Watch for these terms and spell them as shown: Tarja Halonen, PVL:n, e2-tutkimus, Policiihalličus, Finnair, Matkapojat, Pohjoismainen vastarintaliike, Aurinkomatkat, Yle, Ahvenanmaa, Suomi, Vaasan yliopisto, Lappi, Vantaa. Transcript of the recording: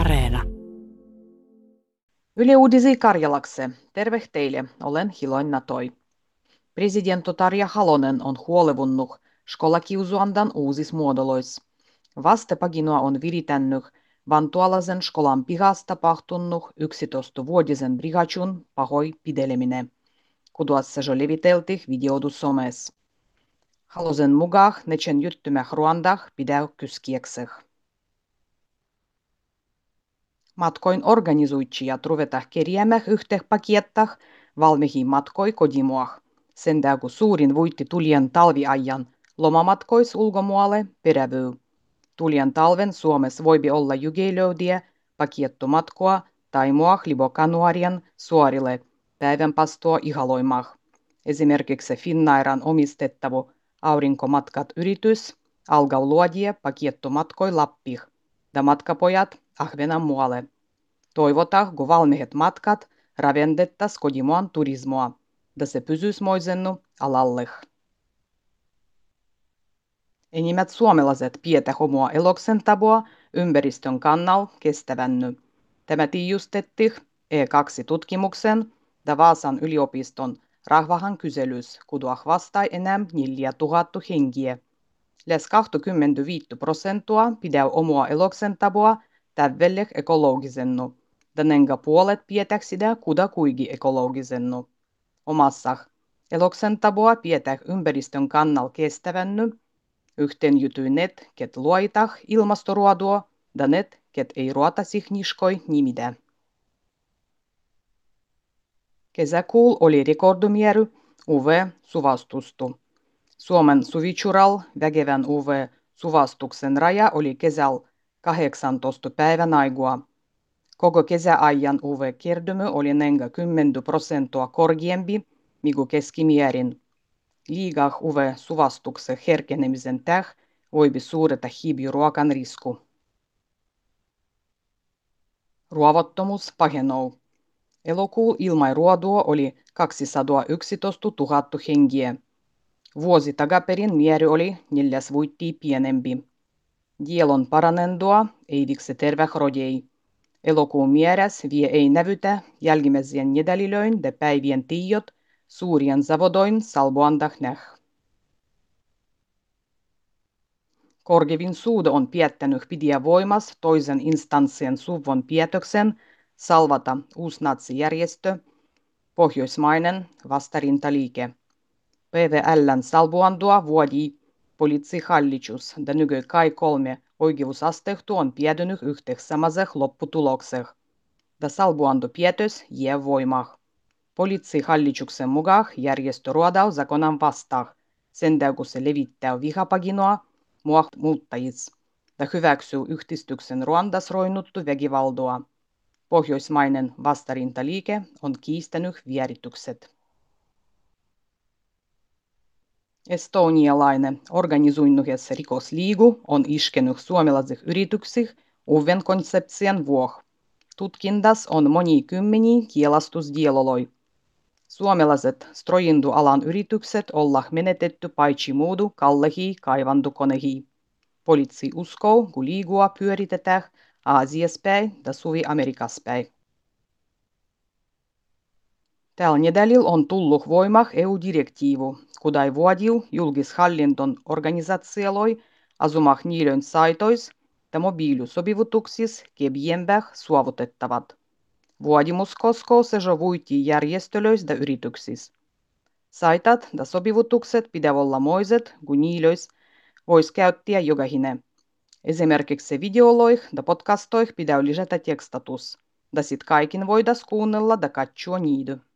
Areena. Yle Uudisi Karjalakse. Terve teille. Olen Hiloin Natoi. Presidentto Tarja Halonen on huolevunnut skolakiusuandan uusis muodolois. Vastapaginoa on virittännyt vantualaisen skolan pihas tapahtunnut 11-vuotisen brigachun pahoi pideleminen, kuduassa jo leviteltih videodu somes. Halosen mugah nechen juttumäh ruandah pidäy kyskieksih. Matkoin organizuitsijat ruvetah kerjäämäh yhteh pakettah valmihi matkoi kodimuah. Sendää kun suurin voitti tulien talviajan lomamatkois ulkomualle perävyy. Tulien talven Suomessa voibi olla jugeilöödiä, pakiettomatkoa tai mua hlibokanuarien suorille päivänpastoa ihaloimah. Esimerkiksi Finnairan omistettavu Aurinkomatkat yritys algau luodie pakiettomatkoi Lappih ja Matkapojat Ahvenanmualle. Toivotah, kun valmihet matkat ravendettas kodimuan turismoa, da se pysyis moisennu alallih. Enimmät suomalaiset pietä homoa eloksen taboa ympäristön kannal kestävänny. Tämä tiijustettih e2-tutkimuksen ja Vaasan yliopiston rahvahan kyselys, kuduah vastai enää 4000 henkiä. Läs 25% pidäy omoa eloksen taboa tävvelleh ekologisennu, da nenga puolet pietäh sidä kudakuigi ekologisennu. Omassah eloksen taboa pietäh ympäristön kannal kestävänny, yhteenjytyy net, ket luoitah ilmastoruoduo, da net, ket ei ruotasih niškoi nimidä. Kesäkuul oli rekordumiery UV-suvastustu. Suomen suvichural vägevän UV-suvastuksen raja oli kesäl 18 päivän aigua. Koko kesäajan UV-kerdymy oli nenga 10% korgiempi, migu keskimierin. Liigah UV-suvastuksen herkenemisen täh voibi suureta hiibiruokan risku. Ruovottomuus pahenou. Elokuul ilmairuoduo oli 211 000 henkiä. Vuosi takaperin mieri oli 4 vuittii pienempi. Dielon paranendua eidiksi tervehrodei. Elokuun mieräs vie ei nävytä jälkimmäisien nedälilöin de päivien tiijot suurien zavodoin salboandah näh. Korkevin suude on piettänyt pidiä voimas toisen instanssien suvon pietöksen salvata uusnatsijärjestö Pohjoismainen vastarintaliike. PVL:n salboandua vuodi Poliisihallitus, ja nykö kai 3 oikeusasteihtu on piedönyt yhteh samaseh lopputulokseh. Da salboandu pietös jää voimah. Poliisihallituksen mugah järjestö ruodau zakonan vastah, sendä kun se levittää vihapaginoa muuttajis, ja hyväksyy yhdistyksen Ruandas roinnuttu väkivaldoa. Pohjoismainen vastarintaliike on kiistänyt vieritykset. Estonialainen organisoinnuhes rikosliigu on iskenyt suomalaisih yrityksih uven konseptsien vuoh. Tutkindas on moni kymmeni kielastusdieloloi. Suomalaiset stroindualan yritykset ollah menetetty paitsi muudu kallehii kaivandukonehii. Poliitsi uskoo, kun liigua pyöritetään Aasias päin ja Suvi-Amerikas päin. Tällä nedälillä on tullut voimah EU-direktiivu, kudai vuodiu julkishallinton organisaatioloi asumah niilön saitois ja mobiilisobivutuksis kebiembäh suovutettavat. Vuodimus koskoo sejo vuitii järjestölöis ja yrityksis. Saitat ja sobivutukset pidävät olla moiset, kun niilöis vois käyttää jogahine. Esimerkiksi videoloih ja podcastoih pidäy lisätä tekstatus, da sit kaikin voidas kuunnella da katsoa niidy.